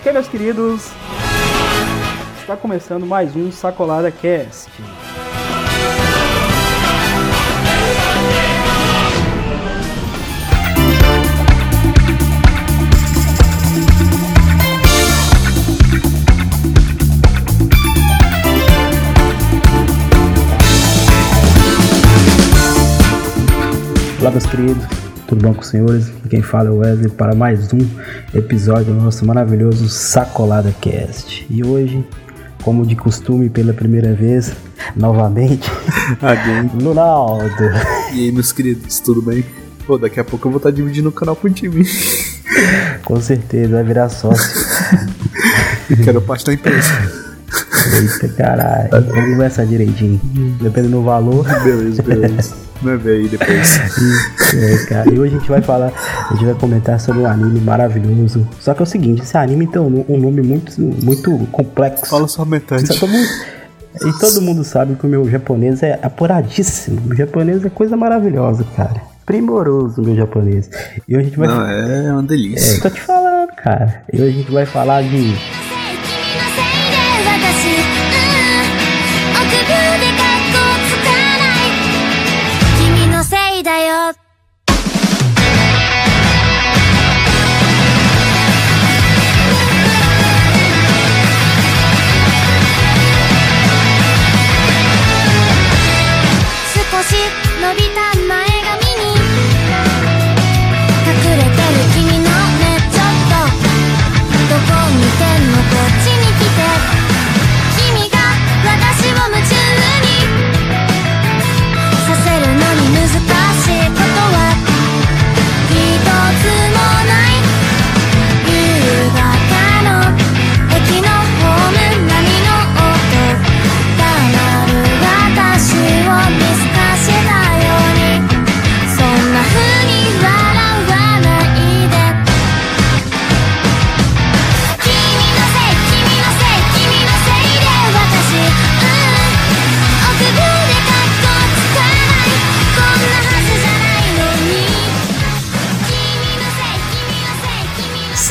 Ok, meus queridos, está começando mais um Sacolada Cast. Olá, meus queridos, tudo bom com os senhores? Quem fala é o Wesley para mais um episódio do nosso maravilhoso Sacolada Cast. E hoje, como de costume, pela primeira vez, novamente, Lunaldo. E aí, meus queridos, tudo bem? Pô, daqui a pouco eu vou estar dividindo o canal com o time. Com certeza, vai virar sócio. Quero parte da empresa. Eita, caralho. Vamos conversar direitinho. Depende do valor. Beleza. Vai ver aí depois. Cara, e hoje a gente vai comentar sobre um anime maravilhoso. Só que é o seguinte, esse anime tem um nome muito complexo. Fala só a metade. E todo mundo sabe que o meu japonês é apuradíssimo. O japonês é coisa maravilhosa, cara. Primoroso o meu japonês. E hoje a gente vai... Não, é uma delícia. Tô te falando, cara. E hoje a gente vai falar de...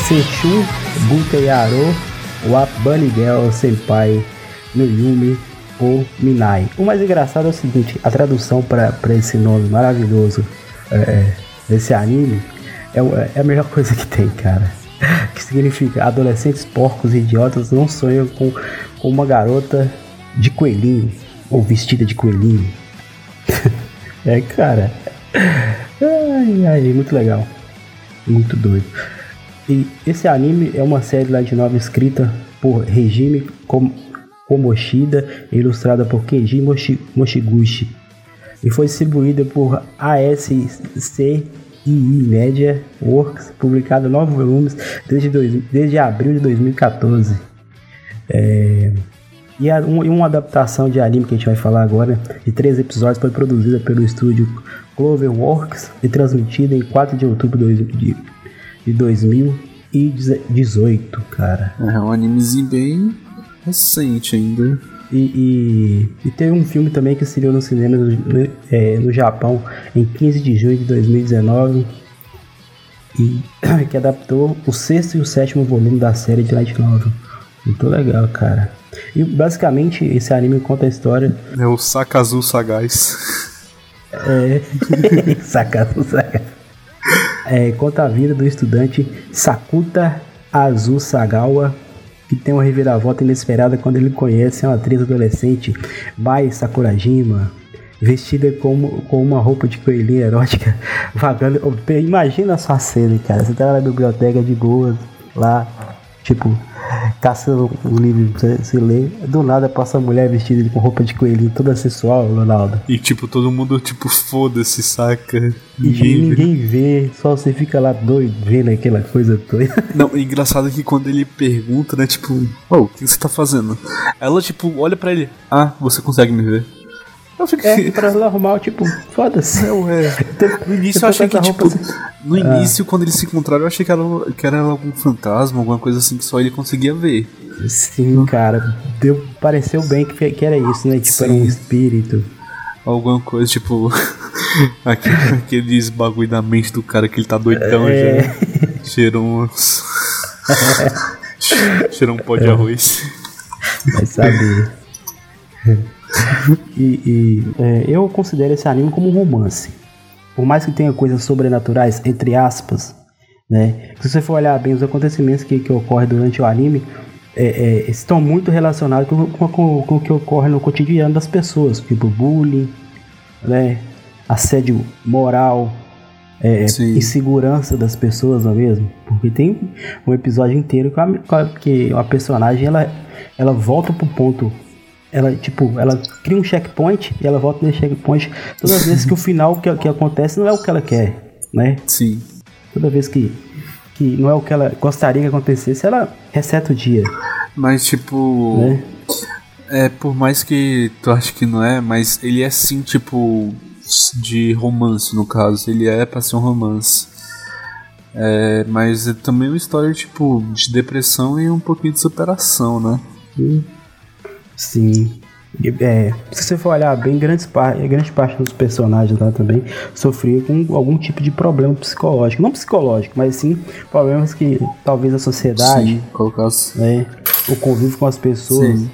Seishun Buta Yarō wa Bunny Girl Senpai no Yume o Minai. O mais engraçado é o seguinte, a tradução para esse nome maravilhoso desse anime é a melhor coisa que tem, cara. Que significa adolescentes porcos e idiotas não sonham com uma garota de coelhinho ou vestida de coelhinho. Cara. Ai, muito legal. Muito doido. E esse anime é uma série lá de novela escrita por Hajime Kamoshida e ilustrada por Kēji Mizoguchi. E foi distribuída por ASCII Media Works, publicado em 9 volumes desde abril de 2014. E uma adaptação de anime que a gente vai falar agora, de 3 episódios, foi produzida pelo estúdio CloverWorks e transmitida em 4 de outubro de 2018, cara. É um animezinho bem recente ainda. E teve um filme também que estreou no cinema no Japão em 15 de junho de 2019 e que adaptou o 6º e o 7º volume da série de light novel. Muito legal, cara. E basicamente esse anime conta a história... É o Sakuta Azusagawa. Sakuta Azusagawa. Conta a vida do estudante Sakuta Azusagawa, que tem uma reviravolta inesperada quando ele conhece uma atriz adolescente, Mai Sakurajima, vestida com uma roupa de coelhinha erótica, vagando. Imagina só a cena, cara. Você tá na biblioteca de Goa, lá, tipo, caçando um livro pra você ler. Do nada passa uma mulher vestida com roupa de coelhinho, toda sensual, Ronaldo. E tipo, todo mundo tipo, foda-se, saca? Ninguém vê, só você fica lá doido, vendo aquela coisa toda. Não, o engraçado é que quando ele pergunta, né, tipo, o que você tá fazendo? Ela, tipo, olha pra ele, você consegue me ver? Eu fico... pra ela arrumar, tipo, foda-se. No início eu achei que, tipo, assim. No início, quando eles se encontraram, eu achei que era algum fantasma, alguma coisa assim que só ele conseguia ver. Sim, cara. Pareceu bem que era isso, né? Tipo, sim. Era um espírito. Alguma coisa, tipo... Aqueles bagulho da mente do cara que ele tá doidão já. Cheirou um pó de arroz. Vai saber. Eu considero esse anime como um romance. Por mais que tenha coisas sobrenaturais, entre aspas, né? Se você for olhar bem os acontecimentos que ocorrem durante o anime, estão muito relacionados com o que ocorre no cotidiano das pessoas, tipo bullying, né? Assédio moral, insegurança das pessoas, não é mesmo? Porque tem um episódio inteiro que a personagem ela volta pro ponto. Ela cria um checkpoint e ela volta nesse checkpoint todas as vezes que o final que acontece não é o que ela quer, né? Sim. Toda vez que não é o que ela gostaria que acontecesse, ela reseta o dia. Mas, tipo... né? Por mais que tu ache que não é, mas ele é sim, tipo... de romance, no caso. Ele é pra ser um romance. Mas é também uma história, tipo... de depressão e um pouquinho de superação, né? Sim. Se você for olhar bem, grande parte dos personagens lá também sofria com algum tipo de problema psicológico. Não psicológico, mas sim problemas que talvez a sociedade, sim, colocasse, né, o convívio com as pessoas. Sim.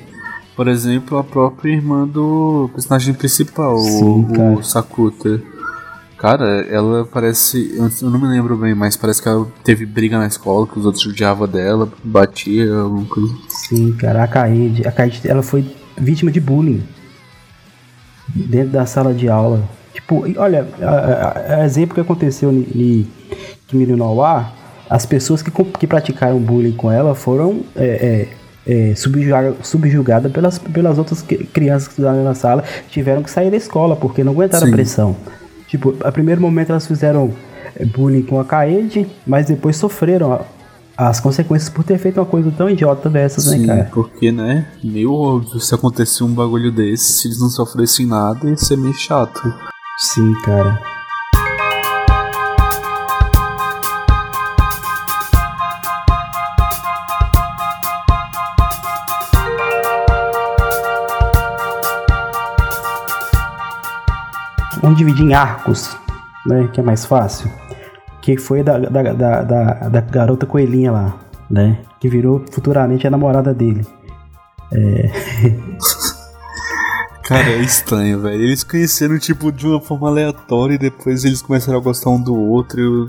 Por exemplo, a própria irmã do personagem principal, sim, o Sakuta. Cara, ela parece... eu não me lembro bem, mas parece que ela teve briga na escola, que os outros judiavam dela, batia, alguma coisa. Sim, cara, a Kaede, ela foi vítima de bullying dentro da sala de aula. Tipo, olha, a exemplo que aconteceu em Kimi no Wa, as pessoas que praticaram bullying com ela foram subjugadas pelas outras crianças que estudavam na sala, tiveram que sair da escola porque não aguentaram, sim, a pressão. Tipo, a primeiro momento elas fizeram bullying com a Kaede, mas depois sofreram as consequências por ter feito uma coisa tão idiota dessas, sim, né, cara? Sim, porque, né, meio óbvio, se acontecer um bagulho desse, se eles não sofressem nada, ia ser meio chato. Sim, cara. Vamos dividir em arcos, né, que é mais fácil. Que foi da garota coelhinha lá, né? Que virou futuramente a namorada dele. Cara, é estranho, velho. Eles conheceram, tipo, de uma forma aleatória e depois eles começaram a gostar um do outro.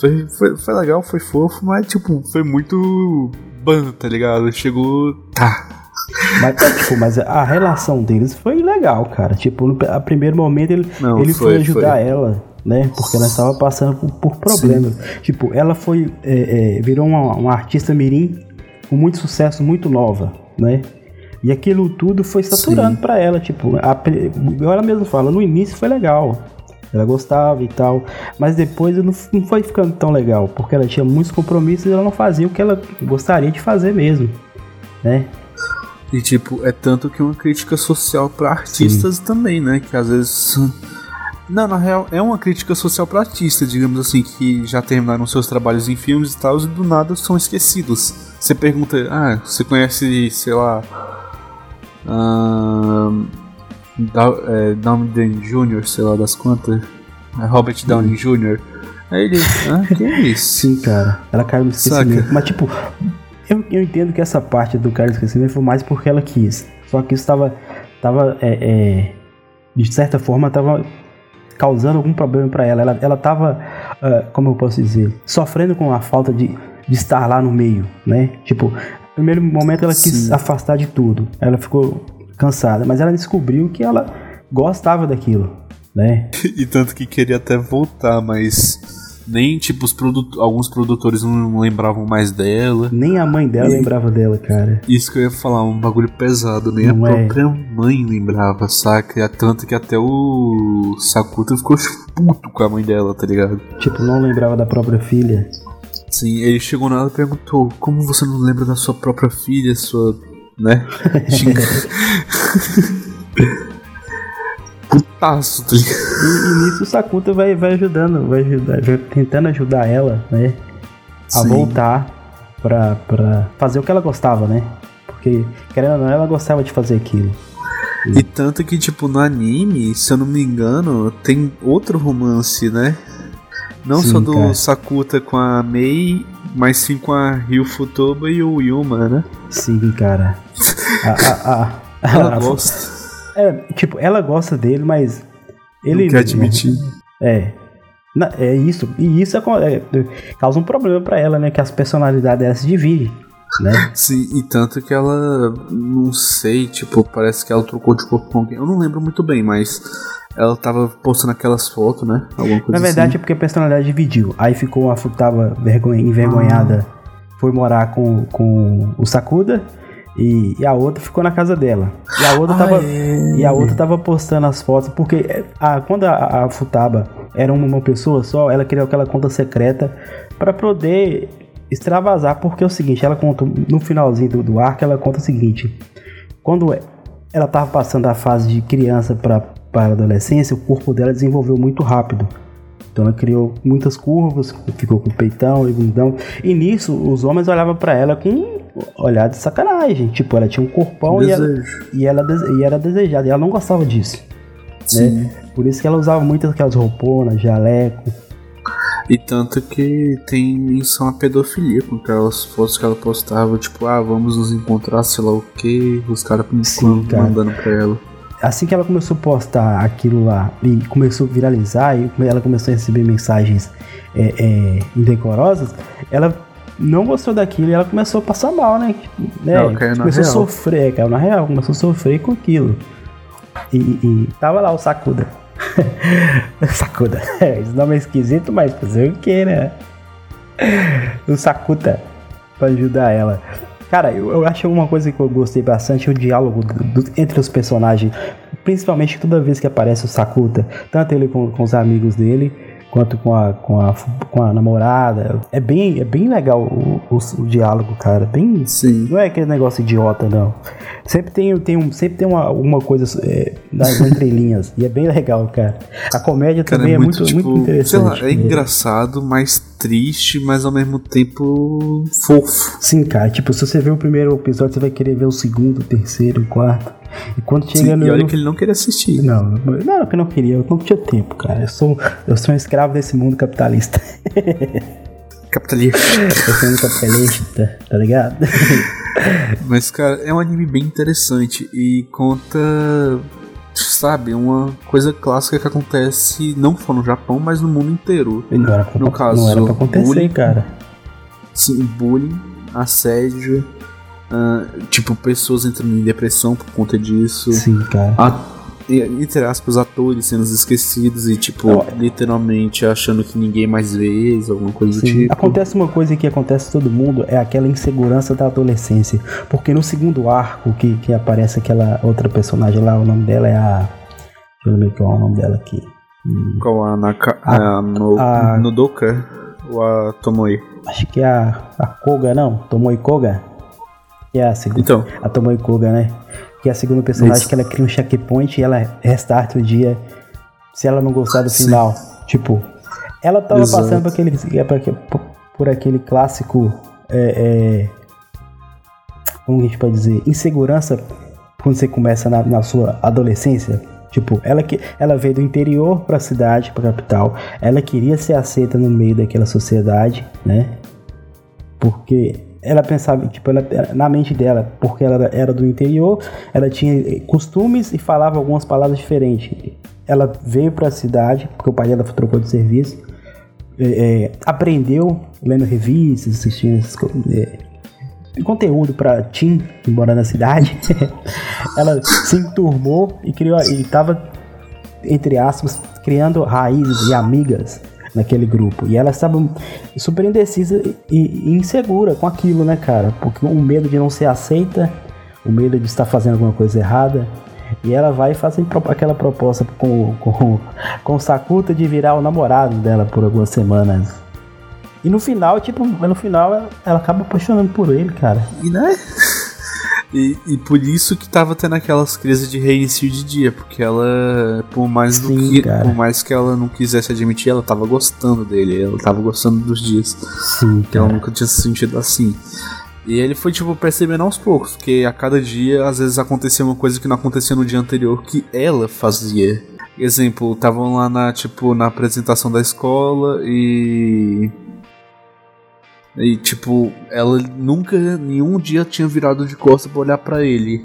Foi legal, foi fofo, mas, tipo, foi muito bando, tá ligado? Chegou... tá. Mas a relação deles foi legal, cara. Tipo, a primeiro momento ele foi ajudar ela, né? Porque ela estava passando por problemas. Sim. Tipo, ela foi... virou uma artista mirim com muito sucesso, muito nova, né? E aquilo tudo foi saturando, sim, pra ela. Tipo, ela mesma fala, no início foi legal. Ela gostava e tal. Mas depois não foi ficando tão legal. Porque ela tinha muitos compromissos e ela não fazia o que ela gostaria de fazer mesmo, né? E, tipo, é tanto que uma crítica social pra artistas, sim, também, né? Que às vezes... Não, na real, é uma crítica social pra artistas, digamos assim, que já terminaram seus trabalhos em filmes e tal, e do nada são esquecidos. Você pergunta, você conhece, sei lá... Downey Jr., sei lá das quantas. Robert Downey Jr. Aí ele... que é isso? Sim, cara. Ela caiu no esquecimento. Saca? Mas, tipo... Eu entendo que essa parte do cara esquecido foi mais porque ela quis. Só que isso estava de certa forma estava causando algum problema para ela. Ela estava, como eu posso dizer, sofrendo com a falta de estar lá no meio, né? Tipo, no primeiro momento ela quis, sim, afastar de tudo. Ela ficou cansada, mas ela descobriu que ela gostava daquilo, né? E tanto que queria até voltar, mas... nem, tipo, alguns produtores não lembravam mais dela. Nem a mãe dela lembrava dela, cara. Isso que eu ia falar, um bagulho pesado. Nem não a própria mãe lembrava, saca? Tanto que até o Sakuta ficou puto com a mãe dela, tá ligado? Tipo, não lembrava da própria filha. Sim, ele chegou nela e perguntou, como você não lembra da sua própria filha, sua... né? Putaço, tá ligado? E nisso o Sakuta vai tentando ajudar ela, né? A, sim, voltar pra fazer o que ela gostava, né? Porque, querendo ou não, ela gostava de fazer aquilo. E tanto que, tipo, no anime, se eu não me engano, tem outro romance, né? Não sim, só do cara. Sakuta com a Mai, mas sim com a Rio Futaba e o Yuma, né? Sim, cara. Ela gosta. É, tipo, ela gosta dele, mas... ele não quer admitir. É isso. E isso causa um problema pra ela, né? Que as personalidades dela se dividem, né? Sim, e tanto que ela... não sei, tipo, parece que ela trocou de corpo com alguém. Eu não lembro muito bem, mas... ela tava postando aquelas fotos, né? Alguma coisa. Na verdade assim. É porque a personalidade dividiu. Aí ficou a Futaba envergonhada. Foi morar com o Sakuta. E a outra ficou na casa dela. E a outra tava postando as fotos. Porque quando a Futaba era uma pessoa só, ela criou aquela conta secreta pra poder extravasar. Porque é o seguinte, ela conta no finalzinho do arco, ela conta o seguinte: quando ela tava passando a fase de criança para a adolescência, o corpo dela desenvolveu muito rápido. Então ela criou muitas curvas, ficou com peitão e bundão. E nisso, os homens olhavam para ela com um olhar de sacanagem. Tipo, ela tinha um corpão e era desejada. E ela não gostava disso. Né? Por isso que ela usava muitas aquelas rouponas, jaleco. E tanto que tem menção à pedofilia com aquelas fotos que ela postava. Tipo, vamos nos encontrar, sei lá o quê. Os caras mandando pra ela. Assim que ela começou a postar aquilo lá e começou a viralizar, e ela começou a receber mensagens indecorosas, ela não gostou daquilo e ela começou a passar mal, né? Começou a sofrer, caiu na real, começou a sofrer com aquilo. E tava lá o Sakuta. Sakuta, esse nome é esquisito, mas fazer o que, né? O Sakuta, pra ajudar ela. Cara, eu acho uma coisa que eu gostei bastante, o diálogo entre os personagens. Principalmente toda vez que aparece o Sakuta, tanto ele com os amigos dele, quanto com a namorada. É bem legal o diálogo, cara. Bem, sim. Não é aquele negócio idiota, não. Sempre tem uma coisa nas entrelinhas. E é bem legal, cara. A comédia também é muito, tipo, muito interessante. Sei lá, é engraçado, mas... triste, mas ao mesmo tempo fofo. Sim, cara, tipo, se você ver o primeiro episódio, você vai querer ver o segundo, o terceiro, o quarto. E quando chega e olha que ele não queria assistir. Não, que eu não queria, eu não tinha tempo, cara. Eu sou um escravo desse mundo capitalista. Eu sou um capitalista, tá ligado? Mas, cara, é um anime bem interessante e conta... sabe, uma coisa clássica que acontece não só no Japão, mas no mundo inteiro. No caso, não era pra acontecer, bullying, cara. Sim, bullying, assédio, tipo, pessoas entrando em depressão por conta disso. Sim, cara. Entre aspas, atores sendo esquecidos e, tipo, literalmente achando que ninguém mais vê eles, alguma coisa do tipo. Acontece uma coisa que acontece a todo mundo, é aquela insegurança da adolescência. Porque no segundo arco que aparece aquela outra personagem lá, o nome dela é a... deixa eu ver qual é o nome dela aqui. Qual a Nodoka ou a Tomoe? Acho que é a Koga, não? Tomoe Koga? Que é a segunda. Então. A Tomoe Koga, né? Que é a segunda personagem. Isso. Que ela cria um checkpoint e ela restarta o dia se ela não gostar do final. Tipo, ela tava passando por aquele clássico como a gente pode dizer, insegurança quando você começa na sua adolescência. Tipo, ela veio do interior pra cidade, pra capital. Ela queria ser aceita no meio daquela sociedade, né? Porque... ela pensava, tipo, na mente dela, porque ela era do interior, ela tinha costumes e falava algumas palavras diferentes. Ela veio para a cidade, porque o pai dela trocou de serviço, aprendeu lendo revistas, assistindo conteúdo para teen, embora na cidade. Ela se enturmou e estava, entre aspas, criando raízes e amigas naquele grupo, e ela estava super indecisa e insegura com aquilo, né, cara, porque o medo de não ser aceita, o medo de estar fazendo alguma coisa errada, e ela vai e faz aquela proposta com o Sakuta de virar o namorado dela por algumas semanas, e no final ela acaba apaixonando por ele, cara, e né? E por isso que tava tendo aquelas crises de reinício de dia, porque ela, por mais que ela não quisesse admitir, ela tava gostando dele, ela tava gostando dos dias. Sim, que ela nunca tinha se sentido assim. E ele foi, tipo, percebendo aos poucos, porque a cada dia, às vezes, acontecia uma coisa que não acontecia no dia anterior, que ela fazia. Exemplo, estavam lá na, tipo, na apresentação da escola e, tipo, ela nunca, nenhum dia tinha virado de costas pra olhar pra ele.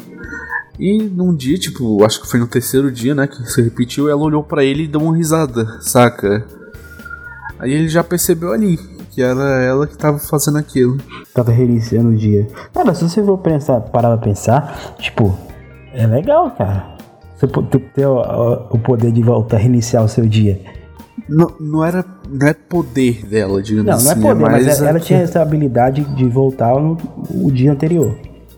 E num dia, tipo, acho que foi no terceiro dia, né, que se repetiu, ela olhou pra ele e deu uma risada, saca? Aí ele já percebeu ali que era ela que tava fazendo aquilo. Tava reiniciando o dia. Cara, se você for pensar, parar pra pensar, tipo, é legal, cara. Você ter o poder de voltar a reiniciar o seu dia. Não é poder dela, digamos assim. Não é poder, mas ela tinha essa habilidade de voltar o dia anterior,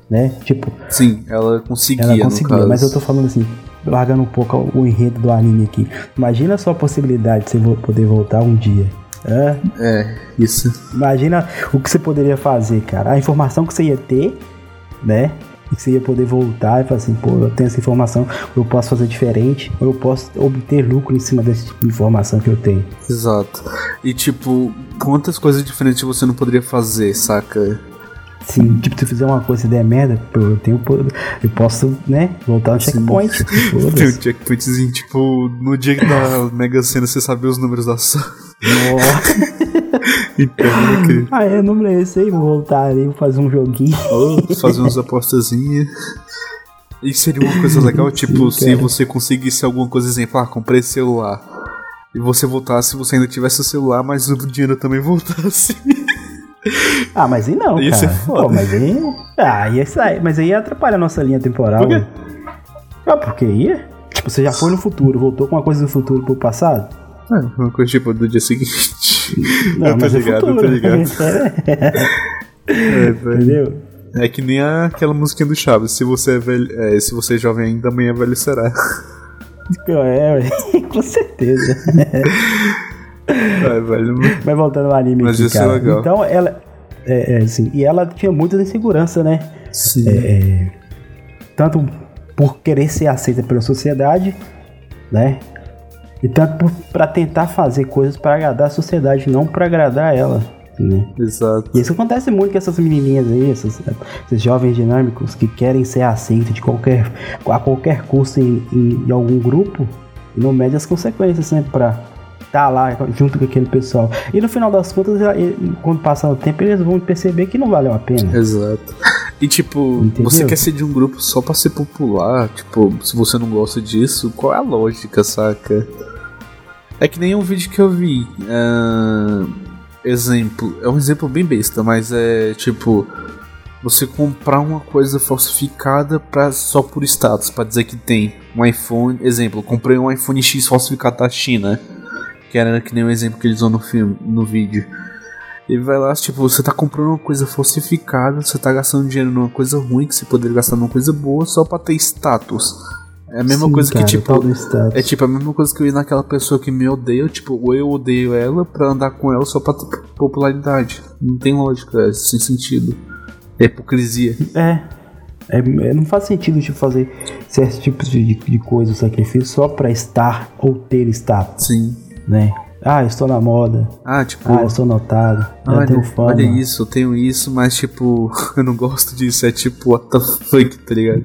né? Tipo... Sim, ela conseguia, mas eu tô falando assim, largando um pouco o enredo do anime aqui. Imagina só a possibilidade de você poder voltar um dia. É, isso. Imagina o que você poderia fazer, cara. A informação que você ia ter, né? E que você ia poder voltar e falar assim, pô, eu tenho essa informação, eu posso fazer diferente, ou eu posso obter lucro em cima dessa informação que eu tenho. Exato. E tipo, quantas coisas diferentes você não poderia fazer, saca? Sim, tipo, se eu fizer uma coisa e der merda, eu posso, né, voltar no checkpoint. Tem um checkpointzinho, tipo, no dia que da Mega Sena você sabia os números da sala. Então, okay. Ah, eu não merecei, vou voltar ali, vou fazer um joguinho. Fazer umas apostazinhas. E seria uma coisa legal, tipo, sim, se você conseguisse alguma coisa, exemplo, comprei celular. E você voltasse, você ainda tivesse o celular, mas o dinheiro também voltasse. Ah, mas aí não, isso cara. É foda. Pô, mas aí... mas aí atrapalha a nossa linha temporal. Por quê? Porque aí... Tipo, você já foi no futuro, voltou com uma coisa do futuro pro passado? É, uma coisa tipo do dia seguinte. Não, mas eu tô ligado. Entendeu? É que nem aquela musiquinha do Chaves. Se você é velho... se você é jovem ainda, amanhã velho será. Com certeza. Vai voltando ao anime. Mas aqui, isso cara. É legal. Então ela assim, e ela tinha muita insegurança, né? Sim. Tanto por querer ser aceita pela sociedade, né? E tanto pra tentar fazer coisas pra agradar a sociedade, não pra agradar ela, né? Exato. E isso acontece muito com essas menininhas aí, esses jovens dinâmicos que querem ser aceitos a qualquer custo em algum grupo e não medem as consequências, né? Pra tá lá junto com aquele pessoal. E no final das contas, quando passar o tempo, eles vão perceber que não valeu a pena. Exato. E tipo, entendeu? Você quer ser de um grupo só pra ser popular? Tipo, se você não gosta disso, qual é a lógica, saca? É que nem um vídeo que eu vi. Exemplo. É um exemplo bem besta, mas é tipo. Você comprar uma coisa falsificada só por status, pra dizer que tem um iPhone. Exemplo, eu comprei um iPhone X falsificado da China. Que era que nem um exemplo que eles usam no vídeo. Ele vai lá, tipo, você tá comprando uma coisa falsificada, você tá gastando dinheiro numa coisa ruim que você poderia gastar numa coisa boa só pra ter status. É a mesma coisa cara, que, tipo, é tipo a mesma coisa que eu ir naquela pessoa que me odeia, tipo, ou eu odeio ela pra andar com ela só pra ter popularidade. Não tem lógica, é sem sentido. É hipocrisia. Não faz sentido, tipo, fazer certos tipos de coisa, sacrifício só pra estar ou ter status. Sim. Né? Eu estou na moda. Tipo, eu sou notado. Eu tenho fama. Olha isso, eu tenho isso, mas tipo, eu não gosto disso. É tipo, what the fuck, tá ligado?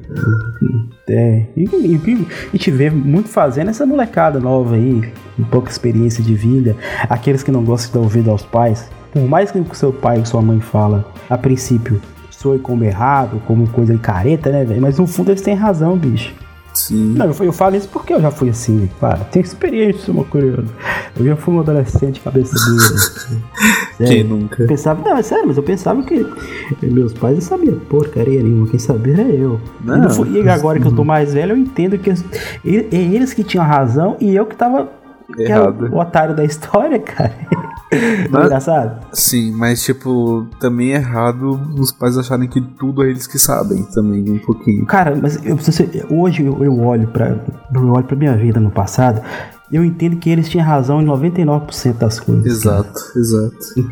E te ver muito fazendo essa molecada nova aí, com pouca experiência de vida, aqueles que não gostam de dar ouvido aos pais, por mais que o seu pai ou sua mãe fala, a princípio, soe como errado, como coisa careta, né, velho? Mas no fundo eles têm razão, bicho. Sim. Não, eu falo isso porque eu já fui assim, cara. Tenho experiência, uma curiosa. Eu já fui um adolescente cabeça dura. Quem nunca? Eu pensava que meus pais não sabiam porcaria nenhuma. Quem sabia era eu. E agora que eu tô mais velho, eu entendo que eles que tinham razão e eu que tava errado. O otário da história, cara. Mas, engraçado? Sim, mas tipo, também é errado os pais acharem que tudo é eles que sabem também, um pouquinho. Cara, mas hoje eu olho pra minha vida no passado, eu entendo que eles tinham razão em 99% das coisas. Exato.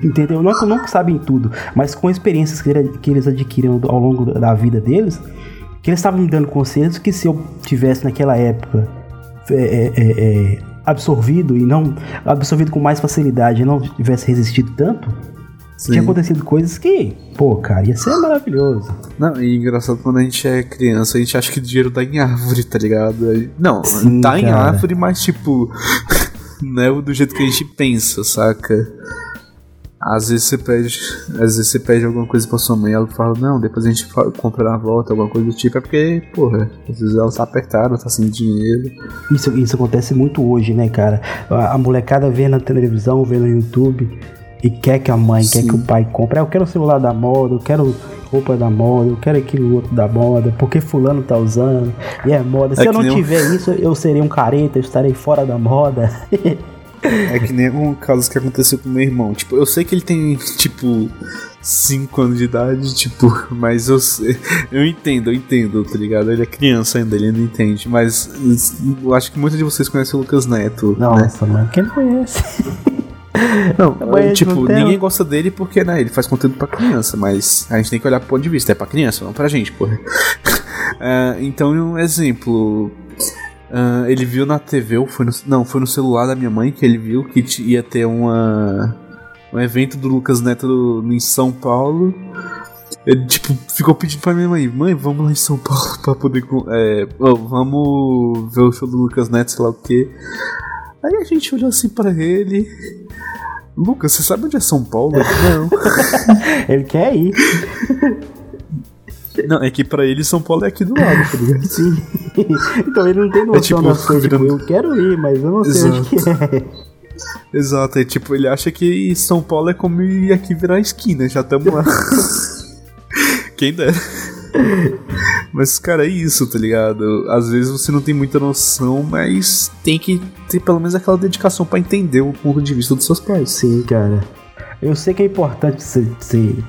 Entendeu? Não que sabem tudo, mas com experiências que eles adquiriram ao longo da vida deles, que eles estavam me dando conselhos que se eu tivesse naquela época absorvido com mais facilidade e não tivesse resistido tanto, Sim. Tinha acontecido coisas que, pô, cara, ia ser maravilhoso. Não, e engraçado, quando a gente é criança, a gente acha que o dinheiro tá em árvore, tá ligado? Não, sim, tá, cara, em árvore, mas tipo, não é do jeito que a gente pensa, saca? Às vezes você pede alguma coisa pra sua mãe, ela fala, não, depois a gente compra na volta, alguma coisa do tipo, é porque, porra, às vezes ela tá apertada, tá sem dinheiro. Isso acontece muito hoje, né, cara? A molecada vê na televisão, vê no YouTube e quer que a mãe, sim, quer que o pai compre. Ah, eu quero o celular da moda, eu quero roupa da moda, eu quero aquilo outro da moda, porque fulano tá usando, e é moda. Se eu não tiver isso, eu serei um careta, eu estarei fora da moda. É que nem um caso que aconteceu com meu irmão. Tipo, eu sei que ele tem, tipo, 5 anos de idade, tipo, mas eu sei, eu entendo, tá ligado? Ele é criança ainda, ele ainda entende. Mas eu acho que muitos de vocês conhecem o Lucas Neto. Nossa, né? Mano, quem conhece? Não, mas tipo, não tem... ninguém gosta dele porque, né, ele faz conteúdo pra criança, mas a gente tem que olhar pro ponto de vista, é pra criança, não pra gente, porra. Então, um exemplo... ele viu na TV, ou foi no celular da minha mãe que ele viu que ia ter um evento do Lucas Neto em São Paulo. Ele, tipo, ficou pedindo pra minha mãe, vamos lá em São Paulo pra poder... vamos ver o show do Lucas Neto, sei lá o quê. Aí a gente olhou assim pra ele... Lucas, você sabe onde é São Paulo? Não. Ele quer ir. Não, é que pra ele São Paulo é aqui do lado, tá ligado? Sim. Então ele não tem noção, tipo, das coisas, tipo, eu quero ir, mas eu não sei, exato, onde que é. Exato, é tipo, ele acha que São Paulo é como ir aqui virar a esquina, já estamos lá. Quem dera. Mas, cara, é isso, tá ligado? Às vezes você não tem muita noção, mas tem que ter pelo menos aquela dedicação pra entender o ponto de vista dos seus pais. Sim, cara. Eu sei que é importante você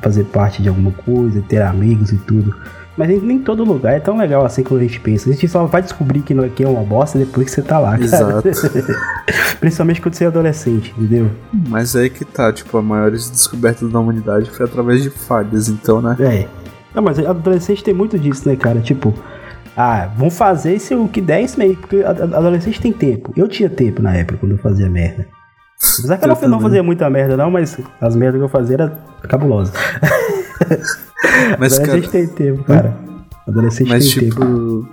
fazer parte de alguma coisa, ter amigos e tudo, mas nem todo lugar é tão legal assim como a gente pensa. A gente só vai descobrir que é uma bosta depois que você tá lá, cara. Exato. Principalmente quando você é adolescente, entendeu? Mas é que tá, tipo, a maior descoberta da humanidade foi através de falhas, então, né? É. Não, mas adolescente tem muito disso, né, cara? Tipo, vamos fazer se o que der isso mesmo, porque adolescente tem tempo. Eu tinha tempo na época quando eu fazia merda. Apesar que eu não fazia muita merda, não, mas as merdas que eu fazia eram cabulosas. Mas, adolescente, cara, tem tempo, cara. Adolescente mas, tem tipo, tempo.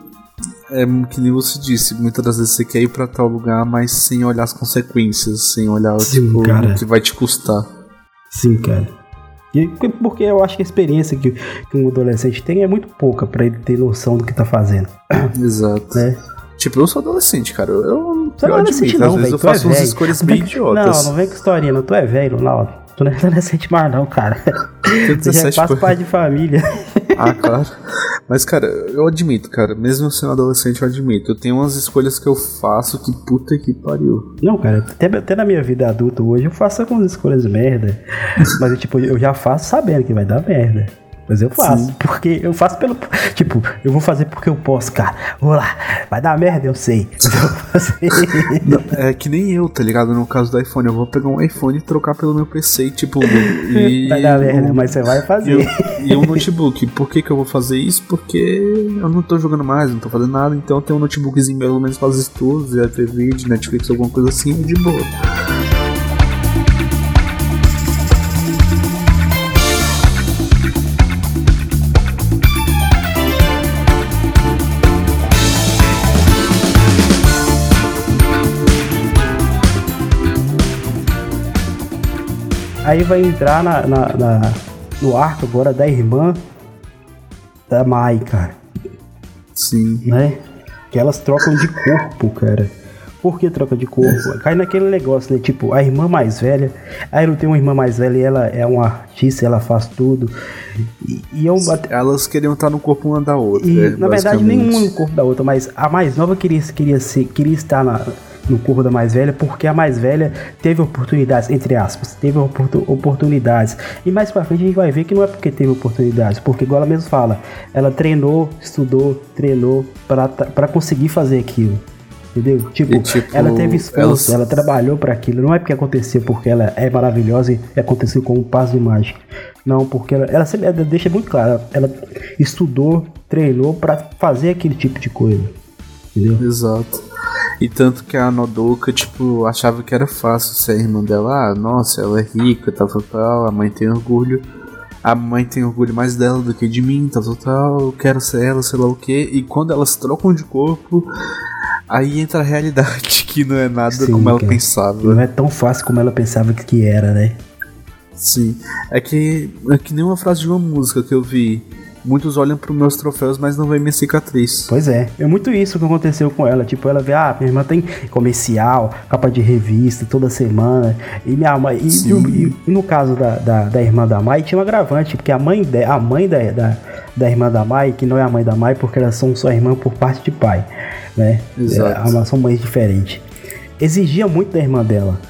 É que nem você disse, muitas das vezes você quer ir pra tal lugar, mas sem olhar as consequências, sem olhar, sim, tipo, o que vai te custar. Sim, cara. E porque eu acho que a experiência que um adolescente tem é muito pouca pra ele ter noção do que tá fazendo. Exato. Né? Tipo, eu sou adolescente, cara. Eu admito, não, às vezes eu faço umas escolhas meio idiotas. Não, não vem com historinha, não. Tu é velho, Ronaldo. Tu não é adolescente mais, não, cara. Tu já faz parte de família. Ah, claro. Mas, cara, eu admito, cara. Mesmo sendo adolescente, eu admito. Eu tenho umas escolhas que eu faço que puta que pariu. Não, cara, até na minha vida adulta hoje eu faço algumas escolhas merda. Mas, tipo, eu já faço sabendo que vai dar merda. Mas eu faço, sim, porque eu faço pelo... Tipo, eu vou fazer porque eu posso, cara. Vou lá, vai dar merda, eu sei. Não, é que nem eu, tá ligado? No caso do iPhone, eu vou pegar um iPhone e trocar pelo meu PC, tipo... Vai dar merda, mas você vai fazer. E um notebook. Por que eu vou fazer isso? Porque eu não tô jogando mais, não tô fazendo nada. Então eu tenho um notebookzinho, pelo menos, para os estudos, ver vídeo, Netflix, alguma coisa assim, de boa. Aí vai entrar no arco agora da irmã da Mai, cara. Sim. Né? Que elas trocam de corpo, cara. Por que troca de corpo? Cai naquele negócio, né? Tipo, a irmã mais velha. Aí não tem uma irmã mais velha e ela é uma artista, ela faz tudo. Elas queriam estar no corpo uma da outra. E, na verdade, nenhuma no corpo da outra, mas a mais nova queria estar no corpo da mais velha, porque a mais velha teve oportunidades, entre aspas, teve oportunidades, e mais pra frente a gente vai ver que não é porque teve oportunidades, porque igual ela mesmo fala, ela treinou pra conseguir fazer aquilo, entendeu? Tipo, ela teve esforço, ela trabalhou pra aquilo, não é porque aconteceu porque ela é maravilhosa e aconteceu com um passo de mágica, não, porque ela deixa muito claro, ela estudou, treinou pra fazer aquele tipo de coisa, entendeu? Exato. E tanto que a Nodoka, tipo, achava que era fácil ser a irmã dela. Ah, nossa, ela é rica, tal, a mãe tem orgulho. A mãe tem orgulho mais dela do que de mim, tal, eu quero ser ela, sei lá o quê. E quando elas trocam de corpo, aí entra a realidade, que não é nada sim, como ela pensava. Não é tão fácil como ela pensava que era, né? Sim, é que nem uma frase de uma música que eu vi. Muitos olham pros meus troféus, mas não veem minha cicatriz. Pois é, é muito isso que aconteceu com ela. Tipo, ela vê, minha irmã tem comercial, capa de revista toda semana. E minha mãe. E no caso da irmã da Mai, tinha um agravante, porque a mãe da irmã da Mai, que não é a mãe da Mai, porque elas são só irmãs por parte de pai, né? Exato. Elas são mães diferentes. Exigia muito da irmã dela.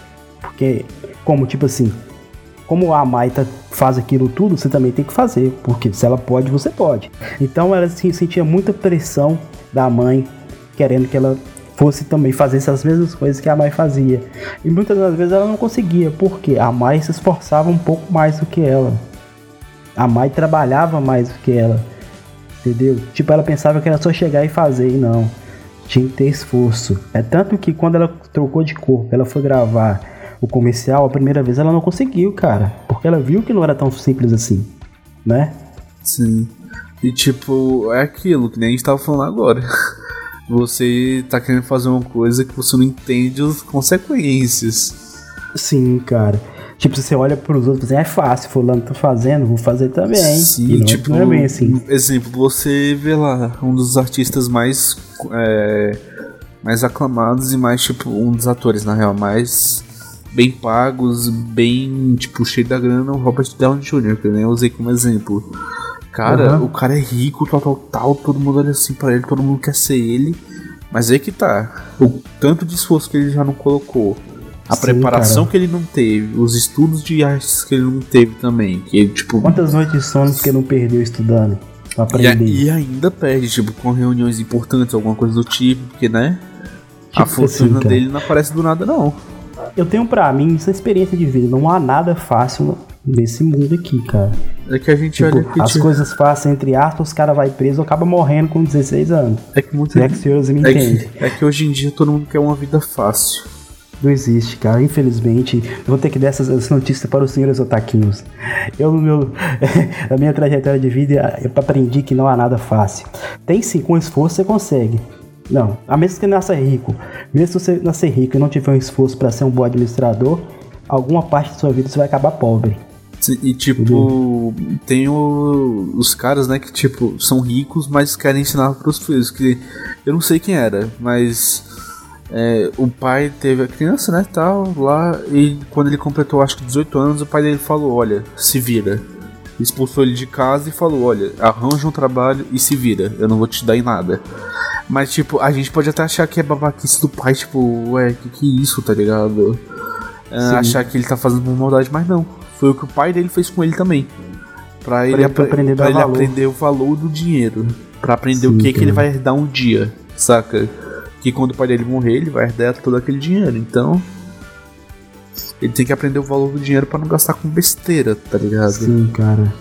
Porque, como a Maita faz aquilo tudo, você também tem que fazer, porque se ela pode, você pode. Então ela sentia muita pressão da mãe, querendo que ela fosse também fazer essas mesmas coisas que a mãe fazia. E muitas das vezes ela não conseguia, porque a mãe se esforçava um pouco mais do que ela. A mãe trabalhava mais do que ela, entendeu? Tipo, ela pensava que era só chegar e fazer, e não. Tinha que ter esforço. É tanto que quando ela trocou de corpo, ela foi gravar o comercial, a primeira vez ela não conseguiu, cara, porque ela viu que não era tão simples assim, né? Sim, e tipo, é aquilo que nem a gente tava falando agora. Você tá querendo fazer uma coisa que você não entende as consequências. Sim, cara. Tipo, se você olha pros outros e fala assim, é fácil, fulano tá fazendo, vou fazer também. Sim, não, tipo, não é bem assim. Exemplo, você vê lá, um dos artistas mais aclamados e mais, tipo, um dos atores, na real, mais bem pagos, bem, tipo, cheio da grana, o Robert Downey Jr., que eu nem usei como exemplo. Cara, O cara é rico, tal, todo mundo olha assim pra ele, todo mundo quer ser ele, mas aí que tá, o tanto de esforço que ele já não colocou, a sim, preparação, cara, que ele não teve, os estudos de artes que ele não teve também, que ele, tipo... Quantas noites de sono que ele não perdeu estudando pra aprender? E ainda perde, tipo, com reuniões importantes, alguma coisa do tipo, porque, né, tipo, a fortuna assim, dele não aparece do nada, não. Eu tenho pra mim essa experiência de vida. Não há nada fácil nesse mundo aqui, cara. É que a gente olha que as coisas fáceis, entre aspas, os caras vai preso, acaba morrendo com 16 anos. É que muitos. É que hoje em dia todo mundo quer uma vida fácil. Não existe, cara. Infelizmente, eu vou ter que dar essas notícias para os senhores otaquinhos. Eu, na minha trajetória de vida, eu aprendi que não há nada fácil. Tem sim, com esforço você consegue. Não, a menos que nasça rico. Mesmo se você nascer rico e não tiver um esforço pra ser um bom administrador, alguma parte da sua vida você vai acabar pobre. E tipo, tem os caras, né, que tipo, são ricos, mas querem ensinar pros filhos. Que eu não sei quem era, mas o pai teve a criança, né, tal, lá. E quando ele completou, acho que 18 anos, o pai dele falou, olha, se vira. Expulsou ele de casa e falou, olha, arranja um trabalho e se vira, eu não vou te dar em nada. Mas, tipo, a gente pode até achar que é babaquice do pai, tipo, ué, que isso, tá ligado? Achar que ele tá fazendo por maldade, mas não. Foi o que o pai dele fez com ele também. Pra ele aprender o valor do dinheiro. Pra aprender sim, o que ele vai herdar um dia, saca? Que quando o pai dele morrer, ele vai herdar todo aquele dinheiro. Então, ele tem que aprender o valor do dinheiro pra não gastar com besteira, tá ligado? Sim, cara.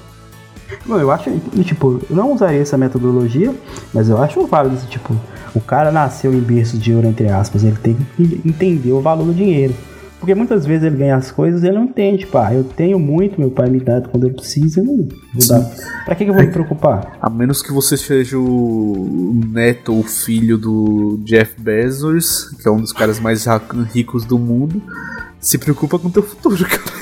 Não, eu acho, tipo, eu não usaria essa metodologia, mas eu acho válido, tipo, o cara nasceu em berço de ouro, entre aspas, ele tem que entender o valor do dinheiro, porque muitas vezes ele ganha as coisas e ele não entende, pá, eu tenho muito, meu pai me dá quando eu preciso, eu não vou dar, pra que eu vou me preocupar? A menos que você seja o neto ou filho do Jeff Bezos, que é um dos caras mais ricos do mundo, se preocupa com o teu futuro, cara.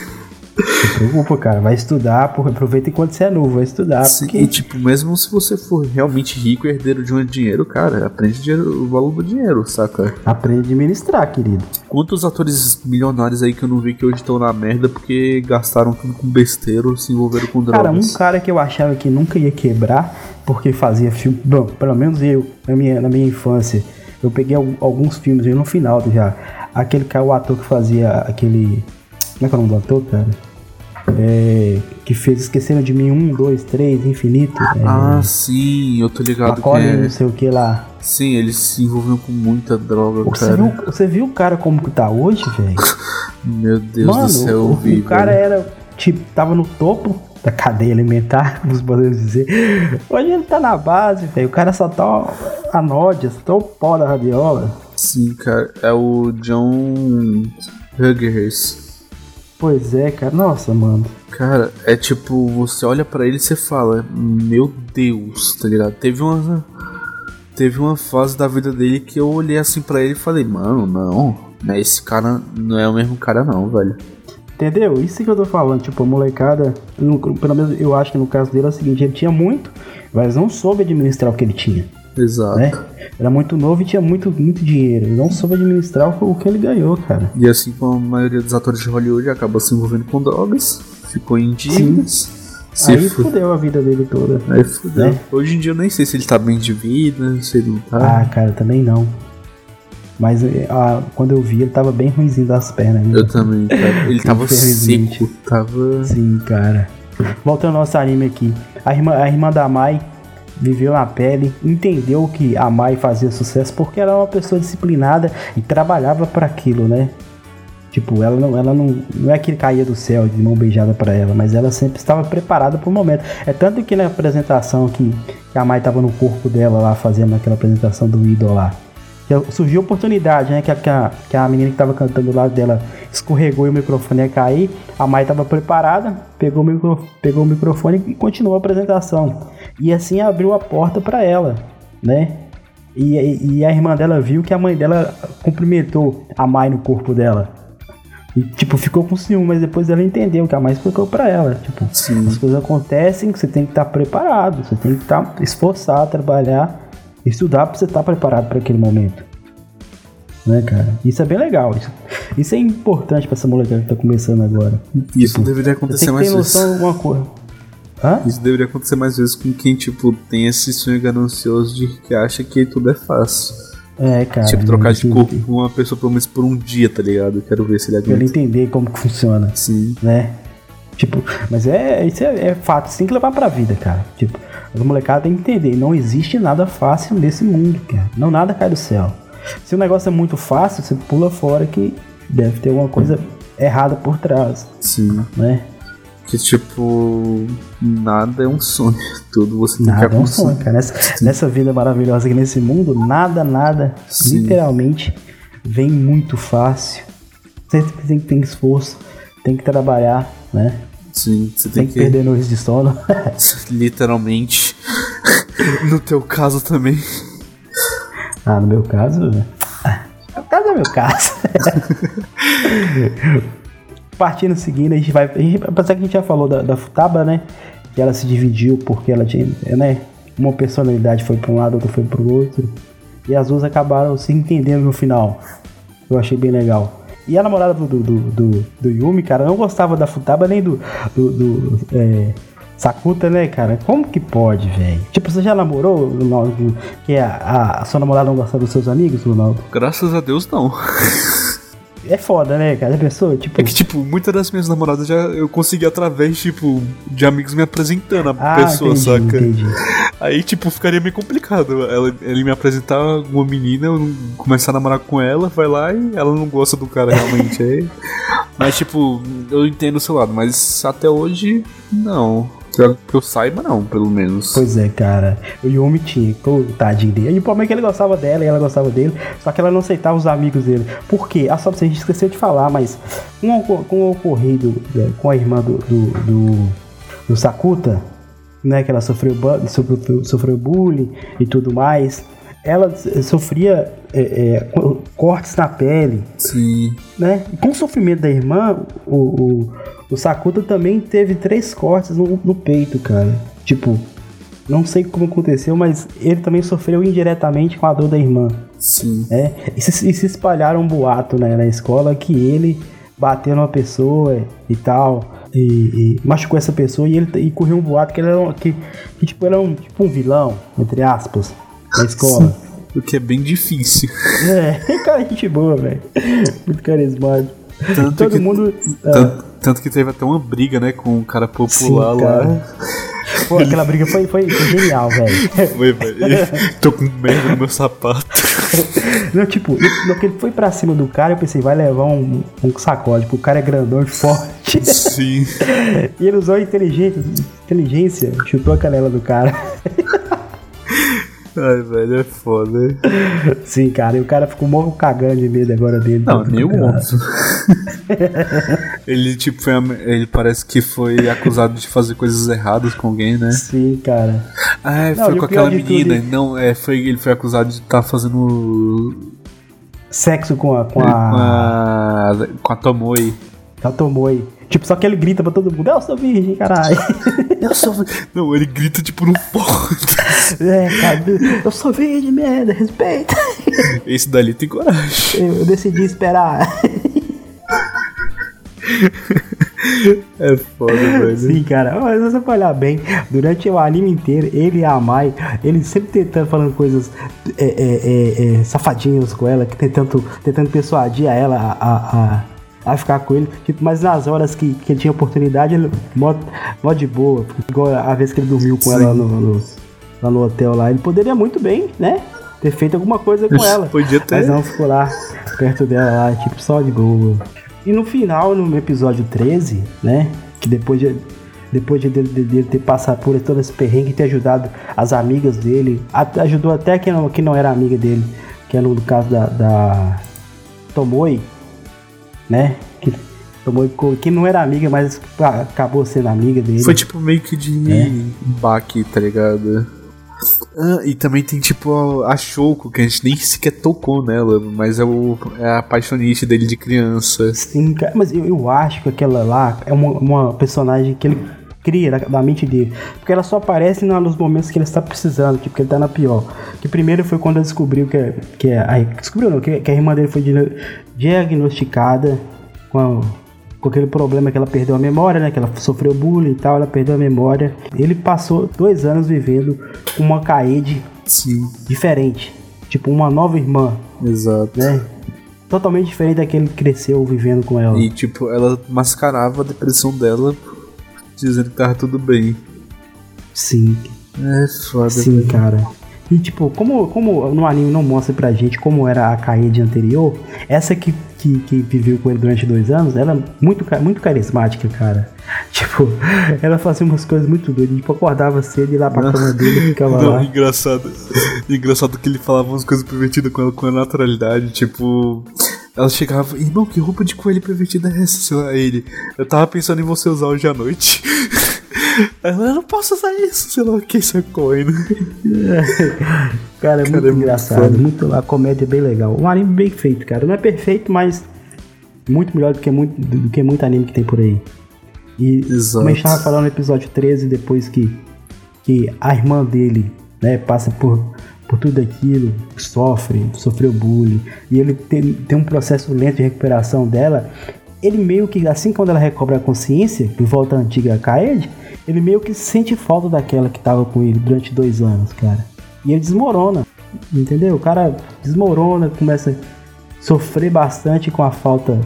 Não se preocupa, cara, vai estudar, porra, aproveita enquanto você é novo, vai estudar. Sim, porque... E tipo, mesmo se você for realmente rico e herdeiro de um dinheiro, cara, aprende o valor do dinheiro, saca? Aprende a administrar, querido. Quantos atores milionários aí que eu não vi que hoje estão na merda porque gastaram tudo com besteira ou se envolveram com drogas? Cara, um cara que eu achava que nunca ia quebrar porque fazia filme, bom, pelo menos eu, na minha infância, eu peguei alguns filmes, eu no final já, aquele cara, o ator que fazia aquele... Como é que é o nome do ator, cara? Que fez Esqueceram de Mim 1, 2, 3, Infinito. Sim, eu tô ligado que é... não sei o que lá. Sim, eles se envolveram com muita droga, cara. Você viu o cara como que tá hoje, velho? Meu Deus, mano, do céu, o cara era, tipo, tava no topo da cadeia alimentar, como podemos dizer. Hoje ele tá na base, velho. O cara só tá a nódia, só tá o pó da rabiola. Sim, cara, é o John Huggers. Pois é, cara, nossa, mano. Cara, é tipo, você olha pra ele e você fala, meu Deus, tá ligado? Teve uma fase da vida dele que eu olhei assim pra ele e falei, mano, não, esse cara não é o mesmo cara não, velho. Entendeu? Isso que eu tô falando, tipo, a molecada, pelo menos eu acho que no caso dele é o seguinte, ele tinha muito, mas não soube administrar o que ele tinha. Exato. Né? Era muito novo e tinha muito dinheiro, ele não soube administrar o que ele ganhou, cara. E assim como a maioria dos atores de Hollywood acaba se envolvendo com drogas, ficou em dívidas. Aí fudeu a vida dele toda. Aí fudeu. Né? Hoje em dia eu nem sei se ele tá bem de vida, se ele não tá. Ah, cara, também não. Mas quando eu vi, ele tava bem ruimzinho das pernas. Né? Eu também, cara. Ele tava seco. Tava... Sim, cara. Voltando ao nosso anime aqui. A irmã da Mai viveu na pele, entendeu que a Mai fazia sucesso porque ela era uma pessoa disciplinada e trabalhava pra aquilo, né? Tipo, ela não é que caía do céu de mão beijada pra ela, mas ela sempre estava preparada pro momento. É tanto que na apresentação que a Mai tava no corpo dela lá, fazendo aquela apresentação do ídolo lá. Surgiu a oportunidade, né, que a menina que tava cantando do lado dela escorregou e o microfone ia cair. A Mai tava preparada, pegou o microfone e continuou a apresentação. E assim abriu a porta pra ela, né? E a irmã dela viu que a mãe dela cumprimentou a Mai no corpo dela. E, tipo, ficou com ciúme, mas depois ela entendeu que a Mai explicou pra ela. Tipo, sim, as coisas acontecem, você tem que estar preparado, você tem que estar esforçado, trabalhar... Estudar pra você estar preparado pra aquele momento. Né, cara? Isso é bem legal. Isso é importante pra essa molecada que tá começando agora. Isso tipo, deveria acontecer mais vezes. Noção alguma coisa. Hã? Isso deveria acontecer mais vezes com quem, tipo, tem esse sonho ganancioso de que acha que tudo é fácil. É, cara. Tipo, trocar de corpo com uma pessoa pelo menos por um dia, tá ligado? Eu quero ver se ele aguenta. Pra ele entender como que funciona. Sim. Né? Tipo, mas isso é fato. Você tem que levar pra vida, cara. Tipo, a molecada tem que entender, não existe nada fácil nesse mundo, cara. Não, nada cai do céu. Se o negócio é muito fácil, você pula fora que deve ter alguma coisa errada por trás. Sim. Né? Que tipo, nada é um sonho. Tudo você tem que acontecer. Nada é um sonho, cara. Nessa vida maravilhosa aqui nesse mundo, nada, sim, literalmente, vem muito fácil. Você tem que ter esforço, tem que trabalhar, né? Sim, você tem que perder noites de sono. Literalmente. No teu caso também. Ah, no meu caso? No meu caso. Partindo, seguindo, a gente vai... Apesar que a gente já falou da Futaba, né? Que ela se dividiu porque ela tinha... né? Uma personalidade foi para um lado, outra foi para o outro. E as duas acabaram se entendendo no final. Eu achei bem legal. E a namorada do Yumi, cara, não gostava da Futaba nem do Sakuta, né, cara? Como que pode, velho? Tipo, você já namorou, Ronaldo, que a sua namorada não gostava dos seus amigos, Ronaldo? Graças a Deus, não. É foda, né, cara? A pessoa, tipo... É que, tipo, muitas das minhas namoradas já eu consegui através, tipo, de amigos me apresentando a pessoa, entendi, saca? Entendi. Aí, tipo, ficaria meio complicado. Ele me apresentar uma menina, eu começar a namorar com ela, vai lá e ela não gosta do cara realmente. Aí. Mas, tipo, eu entendo o seu lado, mas até hoje, não. Que eu saiba, não, pelo menos. Pois é, cara. O Yumi tinha, tadinho dele. E o problema é que ele gostava dela e ela gostava dele, só que ela não aceitava os amigos dele. Por quê? Ah, só a gente esqueceu de falar, mas com o ocorrido, né, com a irmã do Sakuta, né, que ela sofreu bullying e tudo mais, ela sofria cortes na pele. Sim. Né? E com o sofrimento da irmã, o Sakuta também teve 3 cortes no peito, cara. Tipo, não sei como aconteceu, mas ele também sofreu indiretamente com a dor da irmã. Sim. Né? E se espalharam um boato, né, na escola que ele bateu numa pessoa e tal, e machucou essa pessoa, e correu um boato que ele era um vilão, entre aspas, na escola. Sim. O que é bem difícil. É, cara, gente boa, velho. Muito carismático. Tanto que teve até uma briga, né, com um cara popular. Sim, cara. Lá. Pô, aquela briga foi genial, velho. Foi, velho. Tô com merda no meu sapato. Não, tipo, ele foi pra cima do cara, eu pensei, vai levar um sacode, porque o cara é grandão e forte. Sim. E ele usou a inteligência, chutou a canela do cara. Ai, velho, é foda, hein? Sim, cara, e o cara ficou mó cagando de medo agora dele. Não, nenhum monstro. Ele, tipo, ele parece que foi acusado de fazer coisas erradas com alguém, né? Sim, cara. Ah, não, foi com aquela menina. Tudo... Não, ele foi acusado de estar fazendo... Sexo com a Tomoe. A Tomoe. Tipo, só que ele grita pra todo mundo, eu sou virgem, caralho. Eu sou virgem. Não, ele grita tipo no ponto. É, cara, eu sou virgem, merda, respeita. Esse dali tem coragem. Eu decidi esperar. É foda, velho. Sim, cara, mas se você for olhar bem, durante o anime inteiro, ele e a Mai, ele sempre tentando, falando coisas safadinhas com ela, que tentando persuadir a ela a ficar com ele, tipo, mas nas horas que ele tinha oportunidade, ele mó de boa, igual a vez que ele dormiu com ela lá no hotel lá, ele poderia muito bem, né, ter feito alguma coisa com ela, podia ter. Mas não, ficou lá, perto dela lá, tipo, só de boa. E no final, no episódio 13, né, que depois de ter passado por todo esse perrengue e ter ajudado as amigas dele, ajudou até quem não era amiga dele, que era no caso da Tomoe, né? Que não era amiga, mas acabou sendo amiga dele. Foi tipo meio que de baque, tá ligado? Ah, e também tem tipo a Shoko, que a gente nem sequer tocou nela, mas é a apaixonante dele de criança. Sim, cara, mas eu acho que aquela lá é uma personagem que ele cria da mente dele, porque ela só aparece nos momentos que ele está precisando, tipo, que ele tá na pior. Que primeiro foi quando ele descobriu que a irmã dele foi diagnosticada com aquele problema que ela perdeu a memória, né? Que ela sofreu bullying e tal, ela perdeu a memória. Ele passou 2 anos vivendo com uma Kaede diferente, tipo uma nova irmã. Exato. Né? Totalmente diferente daquele que cresceu vivendo com ela. E tipo, ela mascarava a depressão dela, dizendo que tava tudo bem. Sim. É foda. Sim, mesmo, cara. E tipo, como no anime não mostra pra gente como era a Kaede anterior, essa que viveu com ele durante 2 anos, ela é muito, muito carismática, cara. Tipo, ela fazia umas coisas muito doidas. Tipo, acordava cedo e ia lá pra cama dele e ficava lá. Engraçado que ele falava umas coisas pervertidas com a naturalidade, tipo... Ela chegava, irmão, que roupa de coelho pervertida é essa? Aí ele, eu tava pensando em você usar hoje à noite. Ela, eu não posso usar isso, sei lá o que, isso é coelho. Cara, é muito engraçado, muito, a comédia é bem legal. Um anime bem feito, cara. Não é perfeito, mas muito melhor do que muito anime que tem por aí. E exato, como a gente tava falando no episódio 13, depois que a irmã dele, né, passa por tudo aquilo, sofreu bullying, e ele tem um processo lento de recuperação dela, ele meio que, assim, quando ela recobra a consciência, e volta à antiga Kaede, ele meio que sente falta daquela que tava com ele durante 2 anos, cara. E ele desmorona, entendeu? O cara desmorona, começa a sofrer bastante com a falta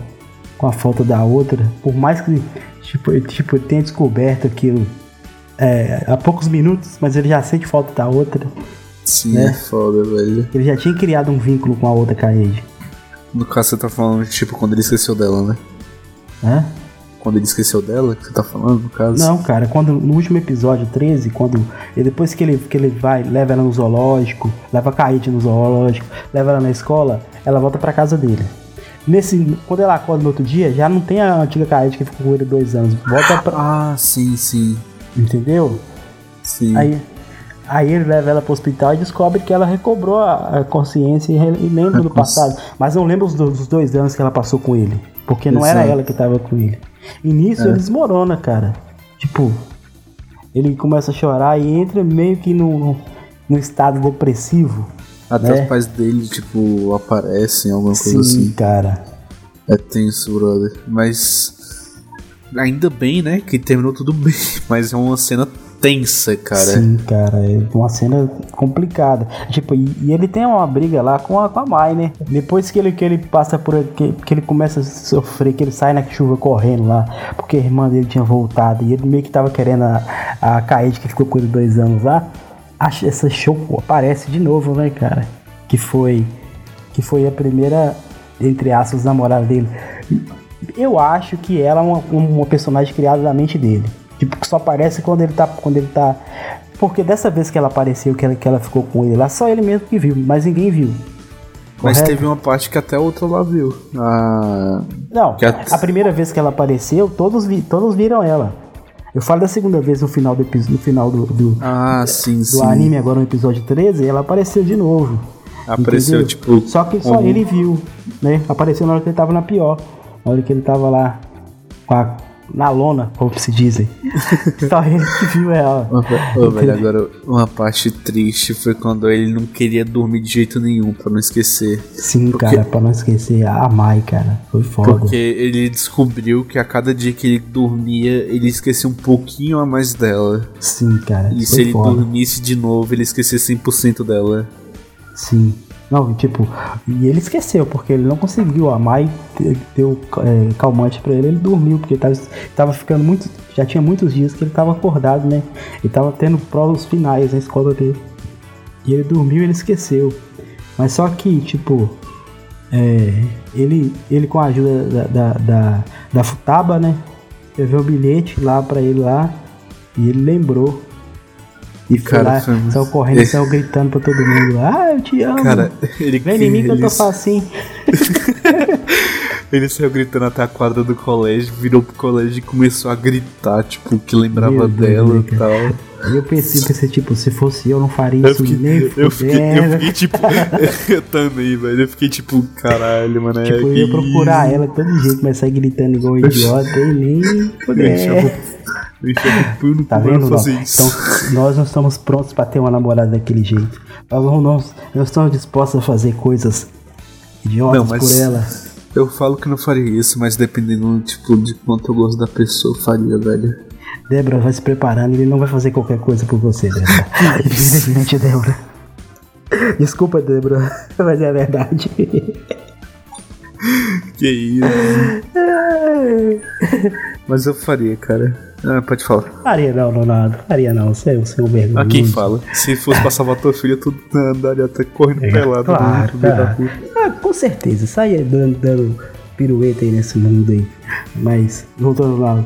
da outra, por mais que tipo, ele tenha descoberto aquilo há poucos minutos, mas ele já sente falta da outra. Sim, né? É foda, velho. Ele já tinha criado um vínculo com a outra Kaede. No caso, você tá falando, tipo, quando ele esqueceu dela, né? Hã? Quando ele esqueceu dela, que você tá falando, no caso? Não, cara, quando no último episódio 13, quando depois que ele vai, leva ela no zoológico, leva a Kaede no zoológico, leva ela na escola, ela volta pra casa dele. Quando ela acorda no outro dia, já não tem a antiga Kaede que ficou com ele 2 anos. Volta pra... Ah, sim. Entendeu? Sim. Aí ele leva ela pro hospital e descobre que ela recobrou a consciência e lembra do passado. Mas não lembra dos 2 anos que ela passou com ele. Porque não era ela que tava com ele. E nisso ele desmorona, cara. Tipo, ele começa a chorar e entra meio que num estado depressivo. Até, né? Os pais dele, tipo, aparecem, alguma coisa assim. Sim, cara. É tenso, brother. Mas ainda bem, né, que terminou tudo bem. Mas é uma cena tensa, cara. Sim, cara, é uma cena complicada. Tipo, e ele tem uma briga lá com a Mai, né? Depois que ele passa por... Que ele começa a sofrer, que ele sai na chuva correndo lá, porque a irmã dele tinha voltado, e ele meio que tava querendo a Kaede, que ficou com ele 2 anos lá. Essa Shoko aparece de novo, né, cara? Que foi a primeira, entre aspas, namorada dele. Eu acho que ela é uma personagem criada da mente dele. Tipo, que só aparece quando ele tá Porque dessa vez que ela apareceu, que ela ficou com ele lá, só ele mesmo que viu, mas ninguém viu. Mas correto? Teve uma parte que até o outro lá viu. Não, a primeira vez que ela apareceu, todos viram ela. Eu falo da segunda vez no final do anime, agora no episódio 13, ela apareceu de novo. Apareceu, entendeu? Tipo... Só ele viu, né? Apareceu na hora que ele tava na pior. Na hora que ele tava lá na lona, como se dizem. Só ele que viu ela. Velho, agora uma parte triste foi quando ele não queria dormir de jeito nenhum, pra não esquecer. Sim, porque... cara, pra não esquecer a Mai, cara. Foi foda. Porque ele descobriu que a cada dia que ele dormia, ele esquecia um pouquinho a mais dela. Sim, cara. E se ele dormisse de novo, ele esquecia 100% dela. Sim. Não, tipo, e ele esqueceu, porque ele não conseguiu. A Mai deu calmante pra ele, ele dormiu, porque tava ficando muito. Já tinha muitos dias que ele tava acordado, né? Ele tava tendo provas finais na escola dele. E ele dormiu e ele esqueceu. Mas só que, tipo, ele com a ajuda da Futaba, né? Escreveu o bilhete lá pra ele lá e ele lembrou. E cara, foi lá, saiu correndo, saiu gritando pra todo mundo lá, eu te amo, cara, vem em mim que eu tô facinho. Ele saiu gritando até a quadra do colégio, virou pro colégio e começou a gritar, tipo, que lembrava dela e tal. E eu pensei, tipo, se fosse eu não faria isso nem fudendo. Eu fiquei tipo, eu também, velho, eu fiquei tipo, caralho, mano. Tipo, eu ia procurar ela de todo jeito, mas sair gritando igual um idiota e nem fudendo. Puro, tá vendo, então, nós não estamos prontos pra ter uma namorada daquele jeito. Nós estamos dispostos a fazer coisas idiotas por ela. Eu falo que não faria isso, mas dependendo tipo, de quanto eu gosto da pessoa, eu faria, velho. Débora, vai se preparando, ele não vai fazer qualquer coisa por você, Débora. Infelizmente, Débora. Desculpa, Débora, mas é a verdade. Que isso? Mas eu faria, cara. Ah, pode falar. Faria não, Leonardo. Faria não. Você é o seu vergonhoso. Ah, quem fala? Se fosse pra salvar tua filha, tu andaria até correndo pelado. Claro, tá. Com certeza. Saia dando pirueta aí nesse mundo aí. Mas, voltando ao Leonardo.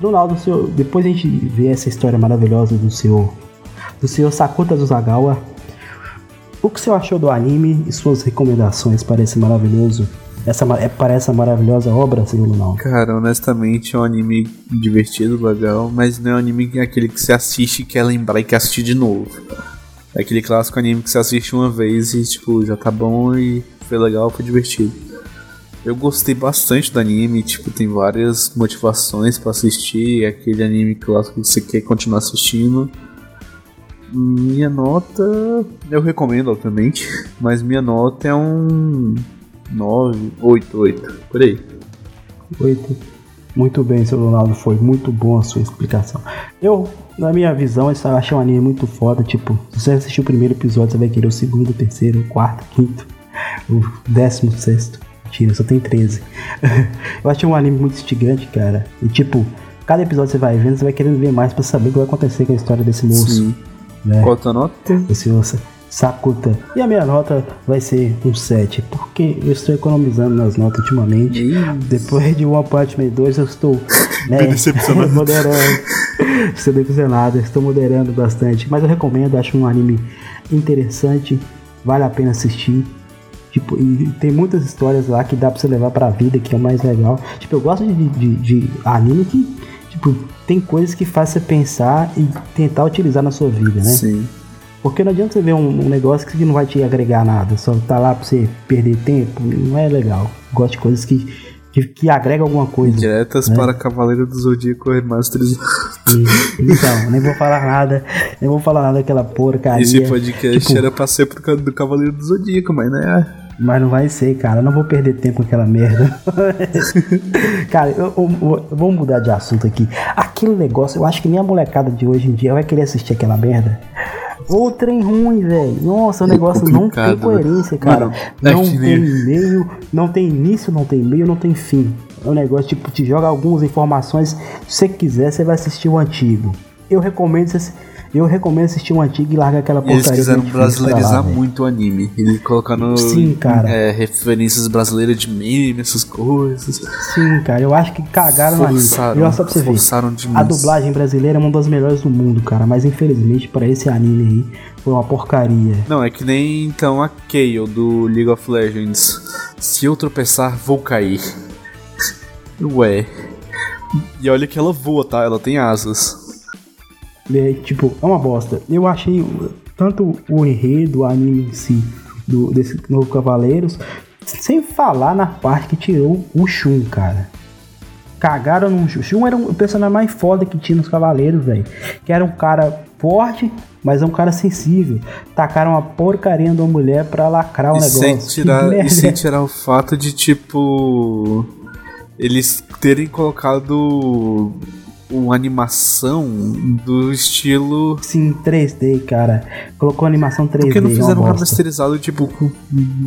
Leonardo, depois a gente vê essa história maravilhosa do senhor Sakuta Azusagawa. O que o senhor achou do anime e suas recomendações para esse maravilhoso... para essa maravilhosa obra, senhor Lunal? Cara, honestamente é um anime divertido, legal, mas não é um anime que é aquele que você assiste e quer lembrar e quer assistir de novo. É aquele clássico anime que você assiste uma vez e tipo, já tá bom e foi legal, foi divertido. Eu gostei bastante do anime, tipo, tem várias motivações pra assistir, é aquele anime clássico que você quer continuar assistindo. Minha nota, eu recomendo, obviamente, mas minha nota é 8, por aí. 8. Muito bem, seu Ronaldo, foi muito boa a sua explicação. Eu, na minha visão, achei um anime muito foda, tipo, se você assistir o primeiro episódio, você vai querer o segundo, o terceiro, o quarto, o quinto, o 16º. Mentira, só tem 13. Eu achei um anime muito instigante, cara. E tipo, cada episódio você vai vendo, você vai querendo ver mais pra saber o que vai acontecer com a história desse moço. Sim. Né? Qual a tua nota? Esse moço. Sakuta. E a minha nota vai ser um 7, porque eu estou economizando nas notas ultimamente. Isso. Depois de One Punch Man 2 eu estou estou moderando bastante, mas eu recomendo, acho um anime interessante, vale a pena assistir. Tipo, e tem muitas histórias lá que dá pra você levar pra vida, que é o mais legal. Tipo, eu gosto de anime que, tipo, tem coisas que faz você pensar e tentar utilizar na sua vida, né? Sim. Porque não adianta você ver um negócio que não vai te agregar nada, só tá lá pra você perder tempo, não é legal. Gosto de coisas que agregam alguma coisa. Diretas, né? Para Cavaleiro do Zodíaco remasterizado. Então, nem vou falar nada daquela porcaria. Esse podcast tipo, era pra ser por causa do Cavaleiro do Zodíaco, mas né? Mas não vai ser, cara, não vou perder tempo com aquela merda. Cara, eu vou mudar de assunto aqui. Aquele negócio, eu acho que nem a molecada de hoje em dia vai querer assistir aquela merda. Ô, trem ruim, velho. Nossa, o negócio não tem coerência, cara. Mano, não tem meio, não tem início, não tem meio, não tem fim. É um negócio, tipo, te joga algumas informações. Se você quiser, você vai assistir o antigo. Eu recomendo assistir um antigo e largar aquela porcaria. Eles quiseram brasileirizar muito o anime. Ele colocando referências brasileiras de meme, essas coisas. Sim, cara, eu acho que cagaram no anime. Eu só pra você ver, a dublagem brasileira é uma das melhores do mundo, cara. Mas infelizmente pra esse anime aí foi uma porcaria. Não, é que nem então a Kayle do League of Legends. Se eu tropeçar, vou cair. Ué. E olha que ela voa, tá? Ela tem asas. É uma bosta. Eu achei tanto o enredo, o anime em si desse novo Cavaleiros, sem falar na parte que tirou o Shun, cara. Cagaram no Shun. O Shun era o personagem mais foda que tinha nos Cavaleiros, velho. Que era um cara forte, mas é um cara sensível. Tacaram uma porcaria de uma mulher pra lacrar o negócio. Sem tirar o fato de, tipo, eles terem colocado uma animação do estilo... Sim, 3D, cara. Colocou animação 3D. Porque não fizeram um remasterizado, tipo, com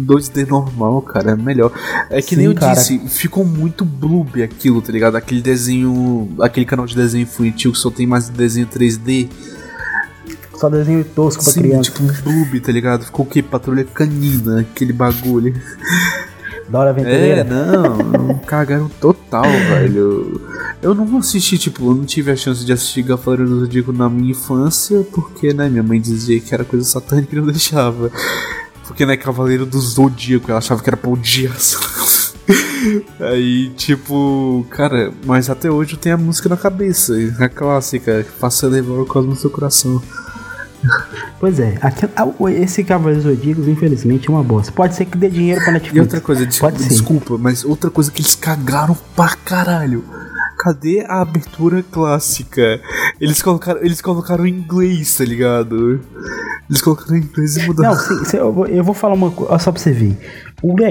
2D normal, cara. É melhor. É que disse, ficou muito bloob aquilo, tá ligado? Aquele desenho... Aquele canal de desenho infantil que só tem mais desenho 3D. Só desenho tosco pra criança. Tipo, bloob, tá ligado? Ficou o quê? Patrulha Canina, aquele bagulho. Dora a Aventureira? É, não, cagaram total, velho. Eu não assisti, eu não tive a chance de assistir Cavaleiro do Zodíaco na minha infância, porque, né, minha mãe dizia que era coisa satânica e não deixava. Porque, né, Cavaleiro do Zodíaco, ela achava que era pra odiar. Aí, cara, mas até hoje eu tenho a música na cabeça, a clássica, Passa a Levar o Cosmo no Seu Coração. Pois é, esse Cavaleiros do Zodíaco infelizmente é uma bosta. Pode ser que dê dinheiro pra Netflix. E outra coisa, mas outra coisa que eles cagaram pra caralho. Cadê a abertura clássica? Eles colocaram em inglês, tá ligado? Eles colocaram em inglês e mudaram. Não, eu vou falar uma coisa, só pra você ver.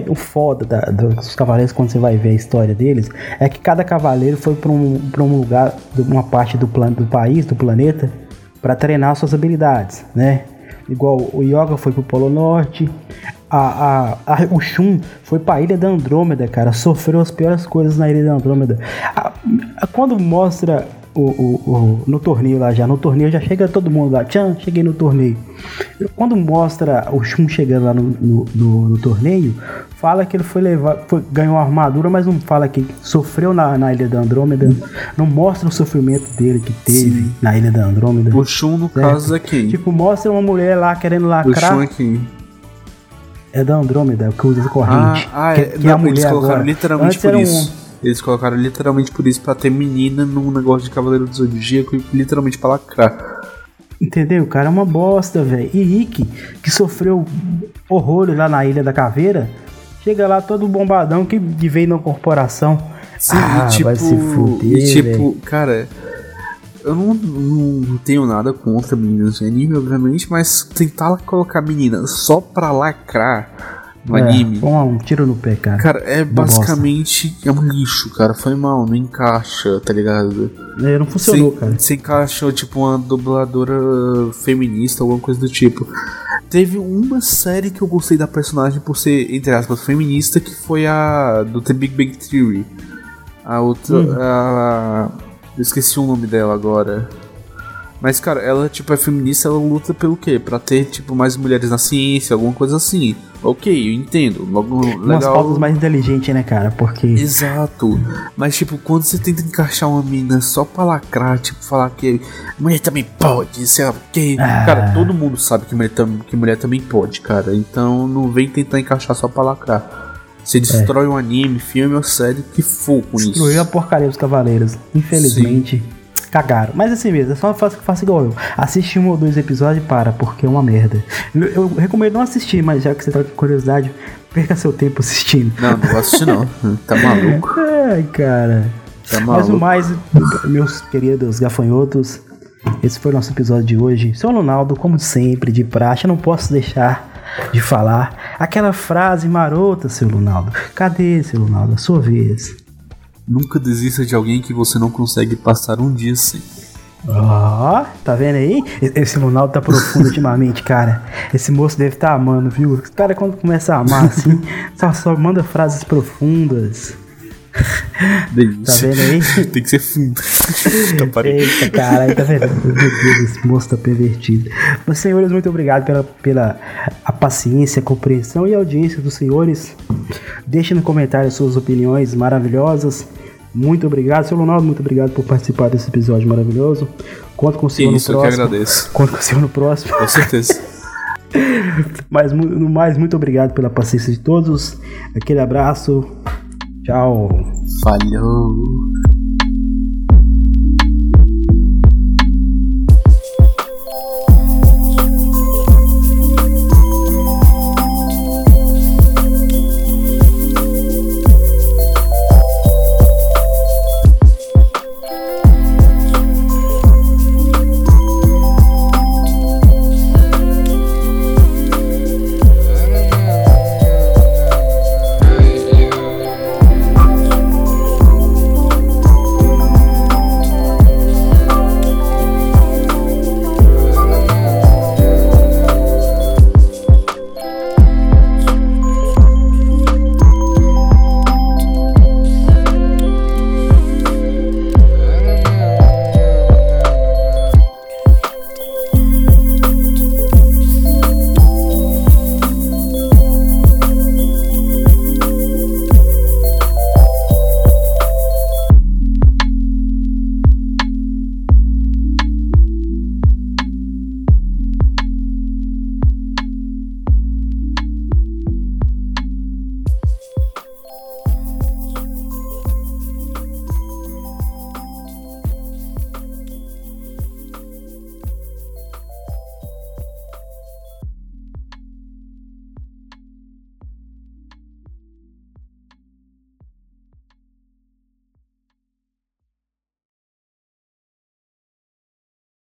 O foda dos cavaleiros, quando você vai ver a história deles, é que cada cavaleiro foi pra um lugar, uma parte do país, do planeta, para treinar suas habilidades, né? Igual o Yoga foi pro Polo Norte, o Shun foi pra Ilha da Andrômeda, cara, sofreu as piores coisas na Ilha da Andrômeda. Quando mostra no torneio lá já, no torneio já chega todo mundo lá, tchan, cheguei no torneio. Quando mostra o Shun chegando lá no torneio, fala que ele ganhou a armadura, mas não fala que sofreu na Ilha da Andrômeda. Não mostra o sofrimento dele que teve na Ilha da Andrômeda. O Shun, no caso, é quem? Mostra uma mulher lá querendo lacrar. O Shun é quem? É da Andrômeda, que usa corrente. Eles colocaram agora, literalmente por isso. Eles colocaram literalmente por isso pra ter menina num negócio de Cavaleiro do Zodíaco e literalmente pra lacrar. Entendeu? O cara é uma bosta, velho. E Rick, que sofreu horrores lá na Ilha da Caveira, chega lá todo bombadão que veio na corporação. Sim, vai se fuder, cara, eu não tenho nada contra meninas em anime, obviamente, mas tentar colocar menina só pra lacrar no anime... um tiro no pé, cara. Cara, basicamente é um lixo, cara. Foi mal, não encaixa, tá ligado? Não funcionou, cara. Se encaixou, uma dubladora feminista ou alguma coisa do tipo... Teve uma série que eu gostei da personagem por ser, entre aspas, feminista, que foi a do The Big Bang Theory. A outra... eu esqueci o nome dela agora. Mas, cara, ela, é feminista, ela luta pelo quê? Pra ter, mais mulheres na ciência, alguma coisa assim. Ok, eu entendo. Logo, legal. Umas pautas mais inteligentes, né, cara? Porque... Exato. Mas, quando você tenta encaixar uma mina só pra lacrar, falar que mulher também pode, sei lá o quê. Cara, todo mundo sabe que mulher também pode, cara. Então, não vem tentar encaixar só pra lacrar. Você destrói um anime, filme ou série que for com isso. Destruiu a porcaria dos Cavaleiros. Infelizmente, cagaram. Mas assim mesmo, é só faça igual eu. Assiste um ou dois episódios e para, porque é uma merda. Eu recomendo não assistir, mas já que você tá com curiosidade, perca seu tempo assistindo. Não vou assistir não. Tá maluco? Ai, cara. Tá maluco. Mas o mais, meus queridos gafanhotos, esse foi o nosso episódio de hoje. Seu Ronaldo, como sempre, de praxe, eu não posso deixar de falar aquela frase marota, seu Lunaldo. Cadê, seu Lunaldo? A sua vez. Nunca desista de alguém que você não consegue passar um dia sem. Ó, tá vendo aí? Esse Lunaldo tá profundo ultimamente, cara. Esse moço deve tá amando, viu? O cara, quando começa a amar assim, só manda frases profundas. Delícia. Tá vendo aí? Tem que ser fundo. Eita, cara, tá vendo? Meu Deus, esse moço tá pervertido. Mas, senhores, muito obrigado pela paciência, compreensão e audiência dos senhores. Deixem no comentário suas opiniões maravilhosas. Muito obrigado. Seu Ronaldo, muito obrigado por participar desse episódio maravilhoso. Conto com o senhor no próximo. Isso, eu que agradeço. Conto com o senhor no próximo. Com certeza. Mas, no mais, muito obrigado pela paciência de todos. Aquele abraço. Tchau. Falou.